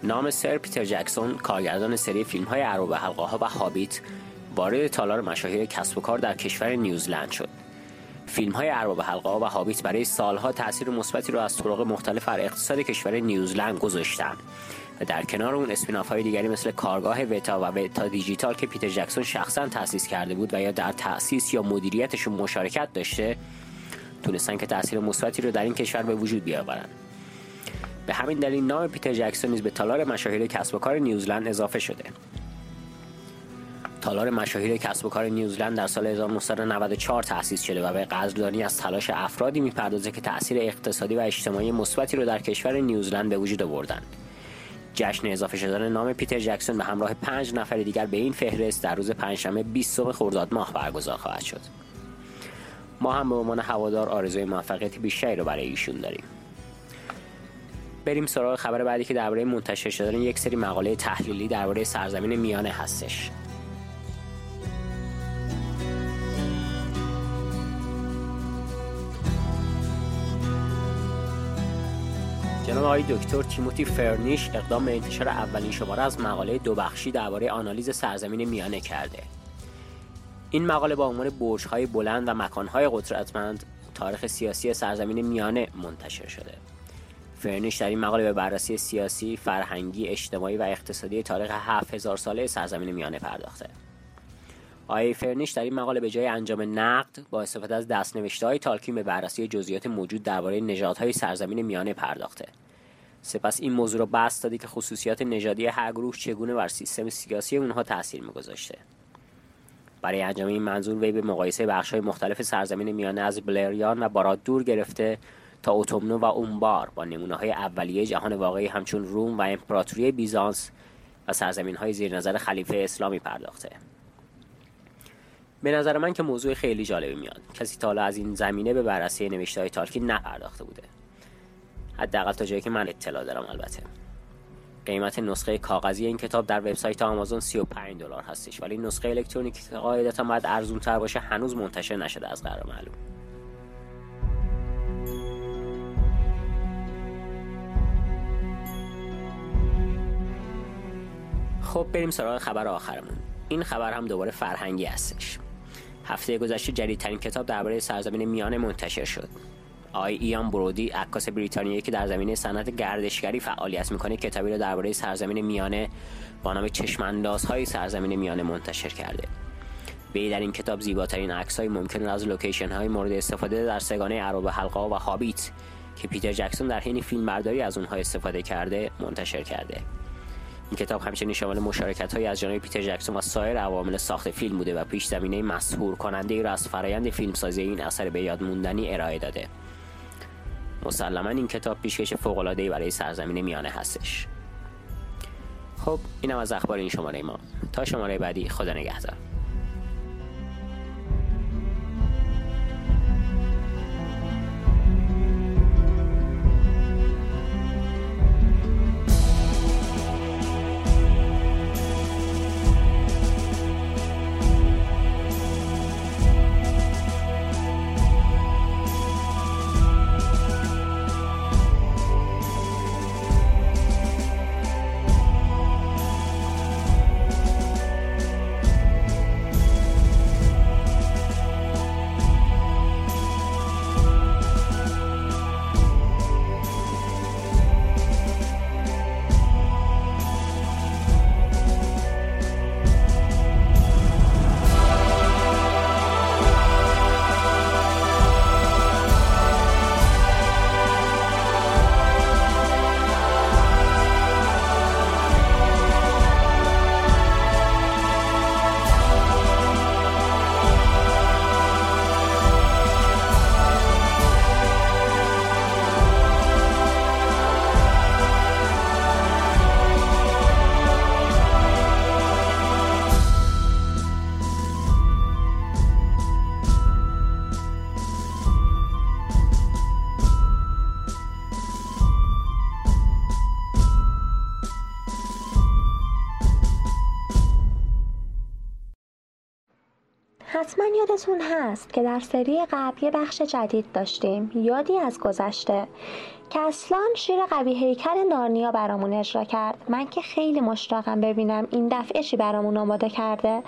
نام سر پیتر جکسون، کارگردان سری فیلم‌های ارباب حلقهها و هابیت، وارد تالار مشاهیر کسب و کار در کشور نیوزلند شد. فیلم‌های ارباب حلقهها و هابیت برای سالها تأثیر مثبتی رو از طرق مختلف بر اقتصاد کشور نیوزلند گذاشتن و در کنار اون اسپین‌آف‌های دیگری مثل کارگاه ویتا و ویتا دیجیتال که پیتر جکسون شخصاً تأسیس کرده بود و یا در تأسیس یا مدیریتش مشارکت داشته، تونستن که تأثیر مثبتی رو در این کشور به وجود بیاورن. به همین دلیل نام پیتر جکسون نیز به تالار مشاهیر کسب و کار نیوزلند اضافه شده. تالار مشاهیر کسب و کار نیوزلند در سال 1994 تأسیس شده و به قدردانی از تلاش افرادی می‌پردازه که تأثیر اقتصادی و اجتماعی مثبتی رو در کشور نیوزلند به وجود آوردند. جشن اضافه شدن نام پیتر جکسون به همراه 5 نفر دیگر به این فهرست در روز پنجشنبه 20 خرداد ماه برگزار خواهد شد. ما هم به عنوان هوادار آرزوی موفقیت بیشتری رو برای ایشون داریم. بریم سراغ خبر بعدی که درباره منتشر شدن یک سری مقاله تحلیلی درباره سرزمین میانه هستش. جناب آقای دکتر تیموتی فرنیش اقدام به انتشار اولین شماره از مقاله 2 بخشی درباره آنالیز سرزمین میانه کرده. این مقاله با عنوان برج‌های بلند و مکان‌های قدرتمند، تاریخ سیاسی سرزمین میانه منتشر شده. فرنیش در این مقاله به بررسی سیاسی، فرهنگی، اجتماعی و اقتصادی تاریخ 7000 ساله سرزمین میانه پرداخته. آقای فرنیش در این مقاله به جای انجام نقد با استفاده از دست‌نوشته‌های تالکین به بررسی جزئیات موجود درباره نژادهای سرزمین میانه پرداخته. سپس این موضوع را بحث داده که خصوصیات نژادی هر گروه چگونه بر سیستم سیاسی اونها تاثیر می‌گذاشته. برای انجام این منظور وی به مقایسه بخش‌های مختلف سرزمین میانه از بلریان و بارادور گرفته تا اوتومنو و اونبار با نمونه‌های اولیه جهان واقعی همچون روم و امپراتوری بیزانس و سرزمین‌های زیر نظر خلیفه اسلامی پرداخته. به نظر من که موضوع خیلی جالبی میاد. کسی تا حالا از این زمینه به بررسی نوشته‌های تالکین نپرداخته بوده. حداقل تا جایی که من اطلاع دارم البته. قیمت نسخه کاغذی این کتاب در وبسایت آمازون $35 هستش، ولی نسخه الکترونیکی که قاعدتاً باید ارزان‌تر باشه هنوز منتشر نشده از قرار معلوم. خب بریم سراغ خبر آخرمون. این خبر هم دوباره فرهنگی هستش. هفته گذشته جدیدترین کتاب درباره سرزمین میانه منتشر شد. آقای ایان برودی، عکاس بریتانیایی که در زمینه صنعت گردشگری فعالیت میکنه، کتابی را درباره سرزمین میانه با نام چشماندازهای سرزمین میانه منتشر کرده. وی در این کتاب زیباترین عکس‌های ممکن را از لوکیشن‌های مورد استفاده در سگانه ارباب حلقه‌ها و هابیت که پیتر جکسون در حین فیلمبرداری از اونها استفاده کرده منتشر کرده. این کتاب همچنین شامل مشارکت‌های از جانب پیتر جکسون و سایر عوامل ساخت فیلم بوده و پیش زمینه مسحور کننده را از فرآیند فیلمسازی این اثر به یاد موندنی ارائه داده. مسلماً این کتاب پیشکش فوق‌العاده‌ای برای سرزمین میانه هستش. خب اینم از اخبار این شماره ما. تا شماره بعدی، خدا نگهدار. حتما یادتون هست که در سری قبل یه بخش جدید داشتیم، یادی از گذشته، که اصلان شیر قوی هیکل نارنیا برامون اجرا کرد. من که خیلی مشتاقم ببینم این دفعه چی برامون آماده کرده.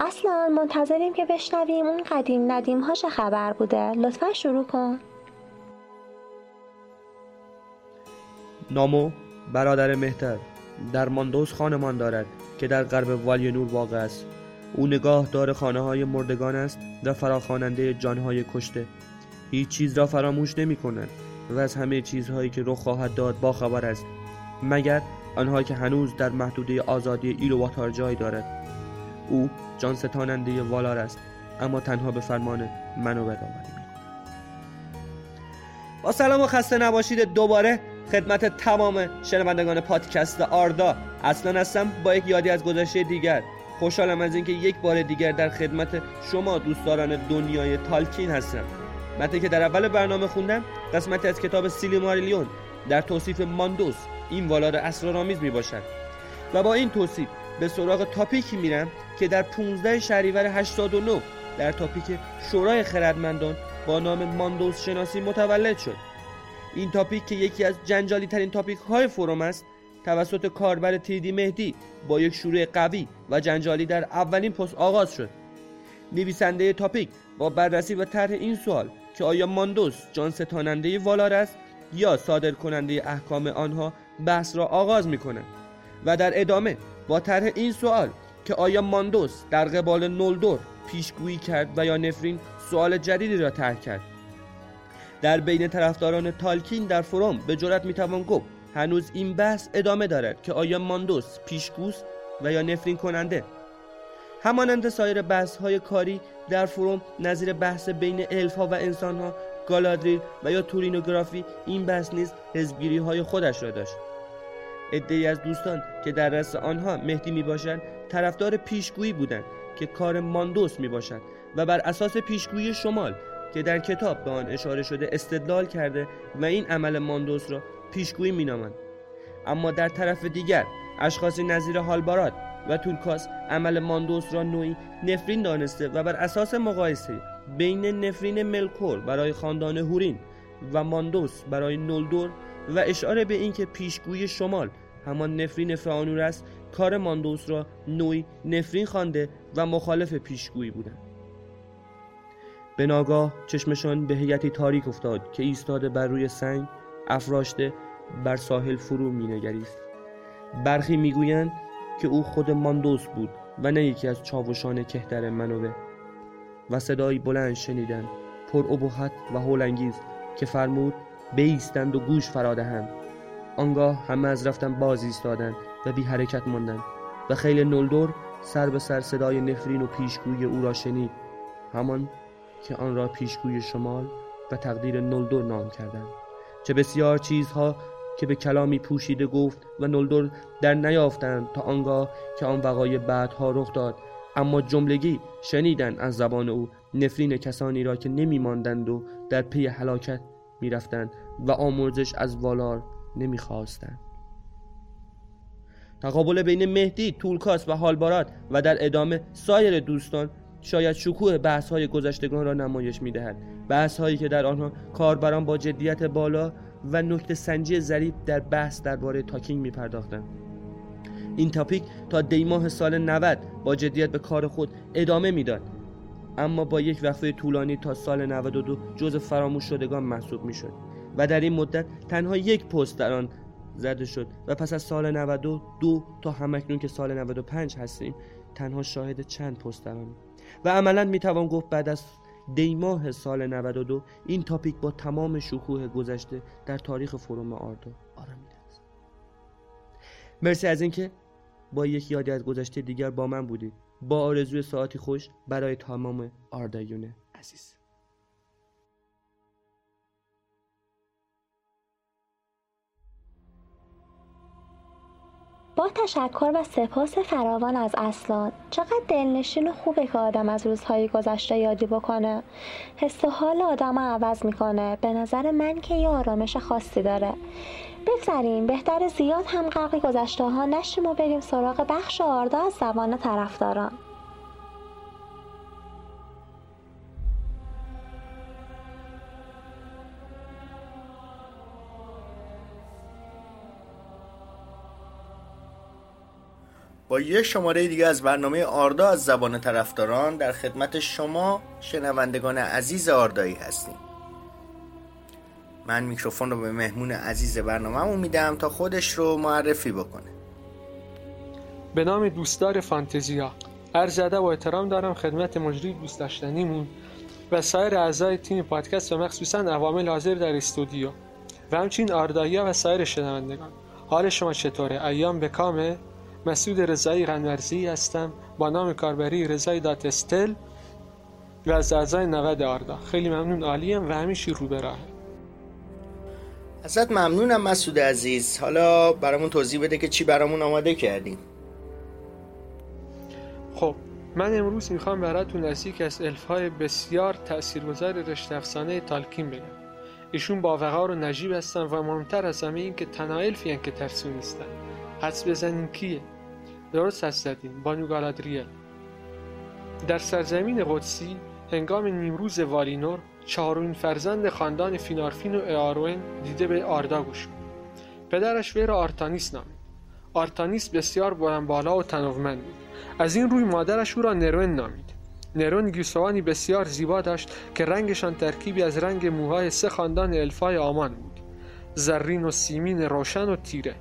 اصلا منتظریم که بشنویم اون قدیم ندیم ها چه خبر بوده. لطفا شروع کن. نامو برادر مهتر در مندوس خانمان دارد که در غرب والینور واقع است. او نگاه دار خانه های مردگان است و فراخواننده جانهای کشته. هیچ چیز را فراموش نمی کند و از همه چیزهایی که رخ خواهد داد با خبر است، مگر آنها که هنوز در محدوده آزادی ایلوواتار جای دارد. او جان ستاننده والار است، اما تنها به فرمان من و بدآوری می کند. با سلام و خسته نباشید دوباره خدمت تمام شنوندگان پادکست آردا اصلا هستم با یک یادی از گذشته دیگر. خوشحالم از اینکه یک بار دیگر در خدمت شما دوستداران دنیای تالکین هستم. متنی که در اول برنامه خوندم قسمتی از کتاب سیلماریلیون در توصیف مندوس، این والار اسرارآمیز میباشد و با این توصیف به سراغ تاپیکی میرم که در 15 شهریور 89 در تاپیک شورای خردمندان با نام مندوس شناسی متولد شد. این تاپیک که یکی از جنجالی ترین تاپیک های فروم است، توسط کاربر تیدی مهدی با یک شروع قوی و جنجالی در اولین پست آغاز شد. نویسنده تاپیک با بررسی و طرح این سوال که آیا مندوس جان ستاننده والار است یا صادر کننده احکام آنها، بحث را آغاز می‌کند و در ادامه با طرح این سوال که آیا مندوس در قبال نولدور پیشگویی کرد و یا نفرین، سوال جدیدی را طرح کرد. در بین طرفداران تالکین در فروم به جرئت می‌توان گفت هنوز این بحث ادامه دارد که آیا مندوس پیشگوست و یا نفرین کننده. همانند سایر بحث‌های کاری در فروم، نظیر بحث بین الف‌ها و انسان‌ها، گالادریل و یا تورین و گرافی، این بحث نیز حزبگیری‌های خودش را داشت. عده‌ای از دوستان که در رأس آنها مهدی میباشند طرفدار پیشگویی بودند که کار مندوس میباشد و بر اساس پیشگویی شمال که در کتاب به آن اشاره شده استدلال کرده و این عمل مندوس را پیشگویی مینامند. اما در طرف دیگر اشخاصی نظیر هالبارات و تولکاس عمل مندوس را نوعی نفرین دانسته و بر اساس مقایسه بین نفرین ملکور برای خاندان هورین و مندوس برای نولدور و اشاره به اینکه پیشگویی شمال همان نفرین فرانور است، کار مندوس را نوعی نفرین خوانده و مخالف پیشگویی بودند. به ناگاه چشمشان به هیئتی تاریک افتاد که ایستاده بر روی سنگ افراشته بر ساحل فرو مینگریست. برخی میگویند که او خود مندوس بود و نه یکی از چاوشان کهتر منوبه. و صدایی بلند شنیدند پر ابهت و هولانگیز که فرمود بایستند و گوش فرادهند. آنگاه همه از رفتن باز ایستادند و بی حرکت ماندند و خیل نولدور سر به سر صدای نفرین و پیشگویی او را شنید، همان که آن را پیشگویی شمال و تقدیر نولدور نام کردند. چه بسیار چیزها که به کلامی پوشیده گفت و نولدور در نیافتند تا آنگاه که آن وقایع بعدها رخ داد، اما جملگی شنیدند از زبان او نفرین کسانی را که نمی‌ماندند و در پی هلاکت می‌رفتند و آمرزش از والار نمی‌خواستند. تقابل بین مهدی، تولکاس و هالبارات و در ادامه سایر دوستان شاید شکوه بحث‌های گذشتگان را نمایش می‌دهد، بحث‌هایی که در آنها کاربران با جدیت بالا و نکته سنجی ظریف در بحث درباره تاکینگ می‌پرداختند. این تاپیک تا دیماه سال 90 با جدیت به کار خود ادامه می‌داد، اما با یک وقفه طولانی تا سال 92 جزء فراموش شدگان محسوب می‌شد و در این مدت تنها یک پست در آن زده شد و پس از سال 92 تا همکنون که سال 95 هستیم تنها شاهد چند پست در آن و عملاً می‌توان گفت بعد از دیماه سال 92 این تاپیک با تمام شکوه گذشته در تاریخ فروم آردا آرامیده است. مرسی از اینکه با یک یادی از گذشته دیگر با من بودید. با آرزوی ساعتی خوش برای تمام آردایون عزیز. با تشکر و سپاس فراوان از اصلان. چقدر دلنشین و خوبه که آدم از روزهای گذشته یادی بکنه. حس و حال آدم عوض میکنه. به نظر من که یه آرامش خاصی داره. بگذاریم بهتر زیاد هم غرق گذشته ها نشیم و بریم سراغ بخش آردا از زبان طرفداران. با یک شماره دیگه از برنامه آردا از زبان طرفداران در خدمت شما شنوندگان عزیز آردایی هستیم. من میکروفون رو به مهمون عزیز برنامه‌مون میدم تا خودش رو معرفی بکنه. به نام دوستدار فانتزیا، عرض ادب و احترام دارم خدمت مجری دوست داشتنیمون و سایر اعضای تیم پادکست و مخصوصاً عوامل حاضر در استودیو و همچنین آردایی‌ها و سایر شنوندگان. حال شما چطوره؟ ایام به کامه؟ مسعود رضایی قنورزی هستم با نام کاربری رضایی دات استل و از اعضای 90 آردا. خیلی ممنون، عالیم و همیشه رو به راه. ازت ممنونم مسعود عزیز. حالا برامون توضیح بده که چی برامون آماده کردیم. خب من امروز میخوام براتون از یک از الفهای بسیار تاثیرگذار رشته افسانه تالکین بگم. ایشون با وقار و نجیب هستن و مهمتر از همه این که تنها الفین که ترسو نیستن. حدس بزنین کیه؟ درست حدس زدین، بانو گالادریل. در سرزمین قدسی هنگام نیمروز والینور چهارمین فرزند خاندان فینارفین و ااروئن دیده به آردا گوش بود. پدرش وی را آرتانیس نامید. آرتانیس بسیار بلندبالا و تنومند بود. از این روی مادرش او را نروین نامید. نروین گیسوانی بسیار زیبا داشت که رنگشان ترکیبی از رنگ موهای سه خاندان الفای آمان بود، زرین و سیمین، روشن و تیره.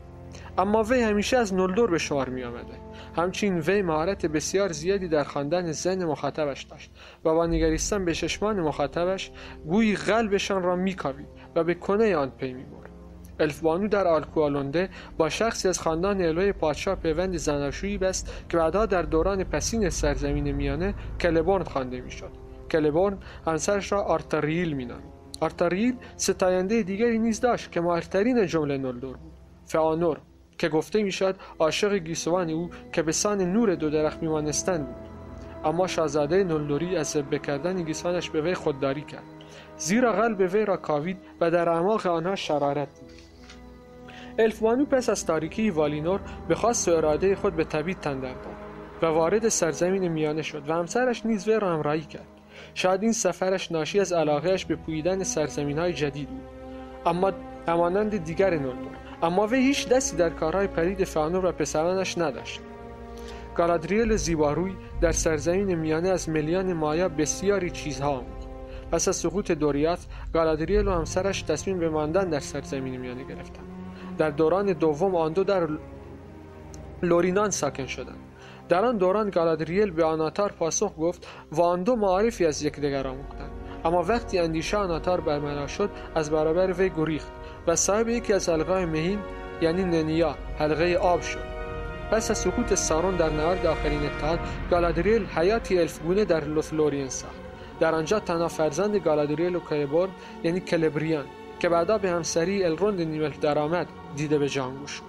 اما وی همیشه از نولدور به شمار می آمده. همچنین وی مهارت بسیار زیادی در خواندن ذهن مخاطبش داشت و با نگریستن به چشمان مخاطبش گویی قلبشان را میکاوید و به کنه آن پی میبرد. الفبانو در آلکوالونده با شخصی از خاندان الوه پادشاه پیوند زناشویی بست که بعدها در دوران پسین سرزمین میانه کلبورن خوانده میشد. کلبورن همسرش را آرتاریل مینامید. آرتاریل ستاینده دیگری نیز داشت که مهرترین جمله نولدور بود، فانور، که گفته میشد عاشق گیسوان او که به سان نور دو درخت میمانستند بود. اما شاهزاده نولدوری از ذبح کردن گیسوانش به وی خودداری کرد، زیرا قلب وی را کاوید و در اعماق آنها شرارت دید. الفبانو پس از تاریکی والینور به خواست و اراده خود به تبعید تن داد و وارد سرزمین میانه شد و همسرش نیز وی را همراهی کرد. شاید این سفرش ناشی از علاقهش به پوییدن سرزمین‌های جدید بود، اما همانند دیگر نولدور وی هیچ دستی در کارهای پلید فانور و پسرانش نداشت. گالادریل زیباروی در سرزمین میانه از ملیان مایا بسیاری چیزها آموخت. پس از سقوط دوریات، گالادریل و همسرش تصمیم به ماندن در سرزمین میانه گرفتند. در دوران دوم آن دو در لورینان ساکن شدند. در آن دوران گالادریل به آناتار پاسخ گفت و آن دو معارفی از یکدیگر آموختند. اما وقتی اندیشه آناتار برملا شد از برابر وی گریخت و صاحب یکی از حلقه‌های مهم یعنی ننیا حلقه آب شد. پس از سقوط سارون در نبرد آخرین اتحاد، گالادریل حیاتی الفگونه در لوتلورین ساخت. در آنجا تنها فرزند گالادریل و کیبورن یعنی کلبریان که بعدا به همسری الروند نیمل درآمد دیده به جانگو شد.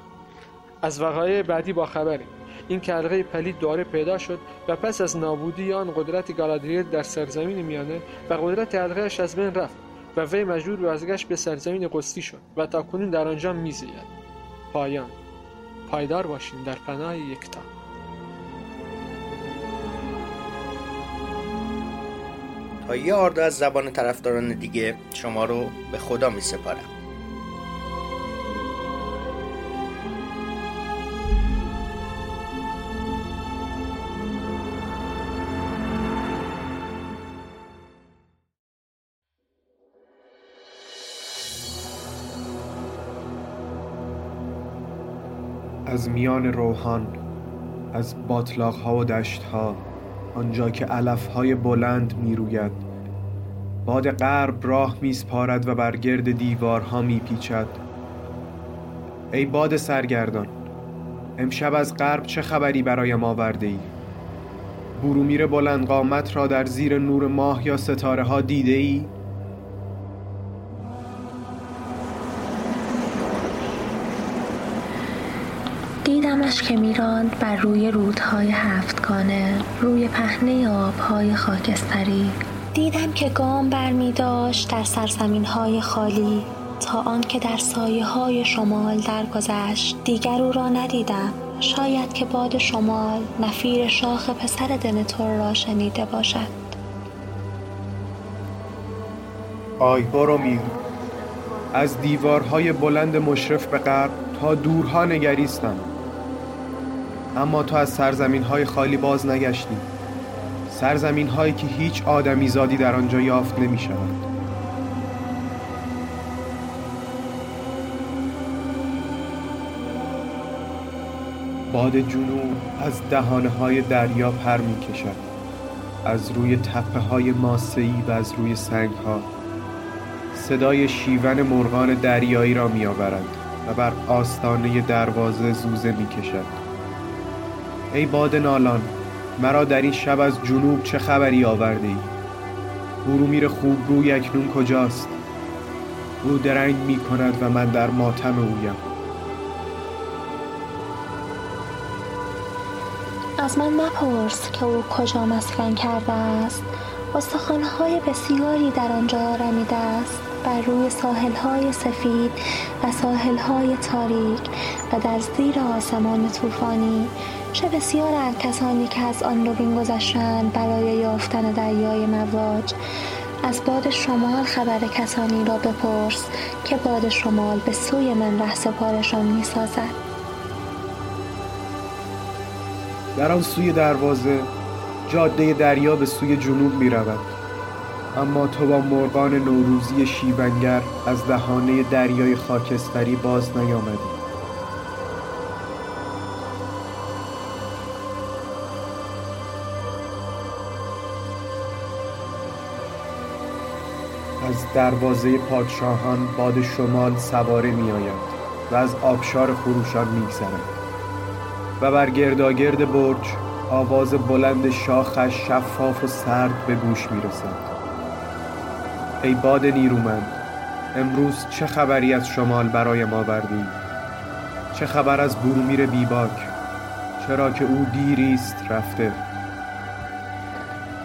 از وقایع بعدی با خبریم. این که حلقه پلید دوباره پیدا شد و پس از نابودی آن قدرت گالادریل در سرزمین میانه و قدرت حلقه‌اش از بین رفت و وی مجبور به بازگشت به سرزمین قسطی شد و تاکنون در آنجا می‌زیند. پایان. پایدار باشین در پناه یکتا. تا یه آردا از زبان طرفداران دیگه شما رو به خدا می سپارم. از میان روحان، از باطلاق‌ها و دشت‌ها، آنجا که علف‌های بلند می‌روید، باد غرب راه می‌سپارد و برگرد دیوارها می‌پیچد. ای باد سرگردان، امشب از غرب چه خبری برای ما آورده‌ای؟ برومیر بلند قامت را در زیر نور ماه یا ستاره‌ها دیده‌ای؟ دیدمش که میراند بر روی رودهای هفتگانه، روی پهنه آبهای خاکستری. دیدم که گام بر می داشت در سرزمین‌های خالی، تا آن که در سایه‌های شمال درگذشت. دیگر او را ندیدم. شاید که باد شمال نفیر شاخ پسر دنتور را شنیده باشد. آی برومیر، از دیوارهای بلند مشرف به غرب تا دورها نگریستم، اما تو از سرزمین‌های خالی باز نگشتی، سرزمین‌هایی که هیچ آدمی زادی در آنجا یافت نمی‌شود. باد جنوب از دهانه‌های دریا پر می‌کشد، از روی تپه‌های ماسه‌ای و از روی سنگ‌ها صدای شیون مرغان دریایی را می‌آورد و بر آستانه دروازه زوزه می‌کشد. ای باد نالان، مرا در این شب از جنوب چه خبری آورده ای؟ برومیر خوب روی اکنون کجاست؟ او درنگ می کند و من در ماتم اویم. از من مپرس که او کجا مسکن کرده است. استخوان‌های بسیاری در آنجا رمیده است، بر روی ساحل‌های سفید و ساحل‌های تاریک و در زیر آسمان طوفانی. چه بسیار از کسانی که از آن لوبین گذشتند برای یافتن دریای مواج. از باد شمال خبر کسانی را بپرس که باد شمال به سوی من رهسپارشان می‌سازد. در آن سوی دروازه جاده دریا به سوی جنوب می‌رود، اما تو با مرغان نوروزی شیونگر از دهانه دریای خاکستری باز نیامدی. از دروازه پادشاهان باد شمال سواره می‌آید و از آبشار خروشان می‌گذرد و بر گرداگرد برج آواز بلند شاخش شفاف و سرد به گوش می‌رسد. ای باد نیرومند، امروز چه خبری از شمال برای ما آوردی؟ چه خبر از برومیر بیباک؟ چرا که او دیریست رفته.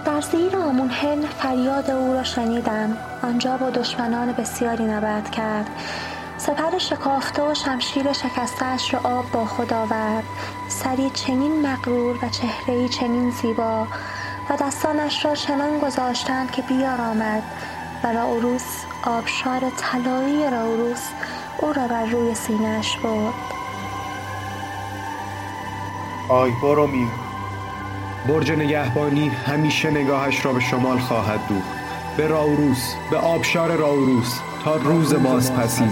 در زیر آمونهن فریاد او را شنیدم. آنجا با دشمنان بسیاری نبرد کرد. سپر شکافته و شمشیر شکسته‌اش را آب با خود آورد. سری چنین مغرور و چهره‌ای چنین زیبا و دستانش را چنان گذاشتند که بیارامد و راوروس، آبشار طلایی راوروس، او را بر روی سینه‌اش برد. آی برومیر، برج نگهبانی همیشه نگاهش را به شمال خواهد دوخت، به راوروس، به آبشار راوروس، تا روز بازپسین.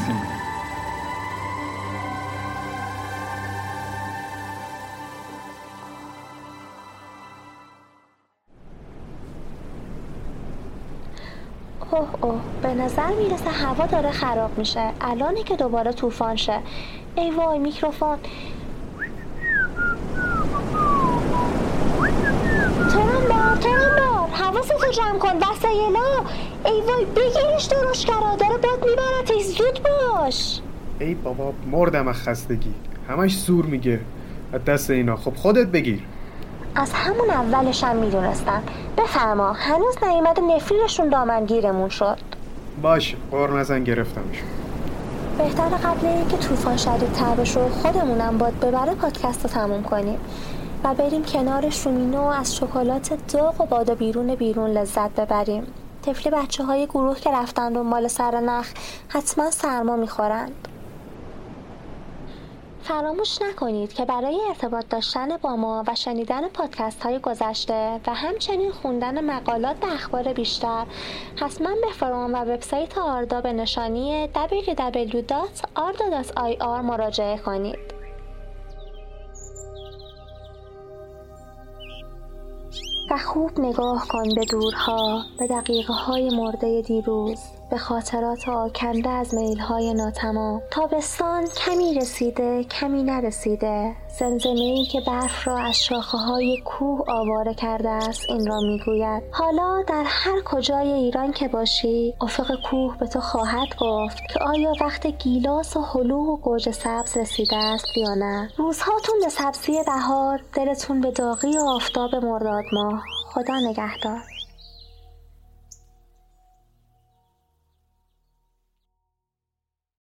اوه به نظر میرسه هوا داره خراب میشه. الانه که دوباره طوفان شه. ای وای میکروفون. ترنبار حواستو جمع کن وسایلا. ای وای بگیرش درشکرا داره باد میبرتش، زود باش. ای بابا مردم از خستگی، همش زور میگه از دست اینا. خب خودت بگیر. از همون اولش هم میدونستم. بفرما. هنوز نیامده نفیرشون دامنگیرمون شد. باشه قرن ازن گرفتمشون. بهتر قبل اینکه طوفان شدیدتر بشه خودمونم باد ببره پادکست رو تموم کنیم و بریم کنار شومینه و از شکلات داغ و بادا بیرون لذت ببریم. طفل بچه های گروه که رفتن دنبال سر نخ حتما سرما میخورند. فراموش نکنید که برای ارتباط داشتن با ما و شنیدن پادکست های گذشته و همچنین خوندن مقالات و اخبار بیشتر حتما به فرم و وبسایت آردا به نشانی www.arda.ir مراجعه کنید. و خوب نگاه کن به دورها، به دقیقه های مرده دیروز، به خاطرات آکنده از میل های ناتمام. تابستان کمی رسیده، کمی نرسیده. زمزمه‌ای که برف را از شاخه های کوه آواره کرده است این را میگوید. حالا در هر کجای ایران که باشی، افق کوه به تو خواهد گفت که آیا وقت گیلاس و هلو و گوجه سبز رسیده است یا نه. روزهاتون به سبزی بهار، دلتون به داغی و آفتاب مرداد ماه. خدا نگهدار.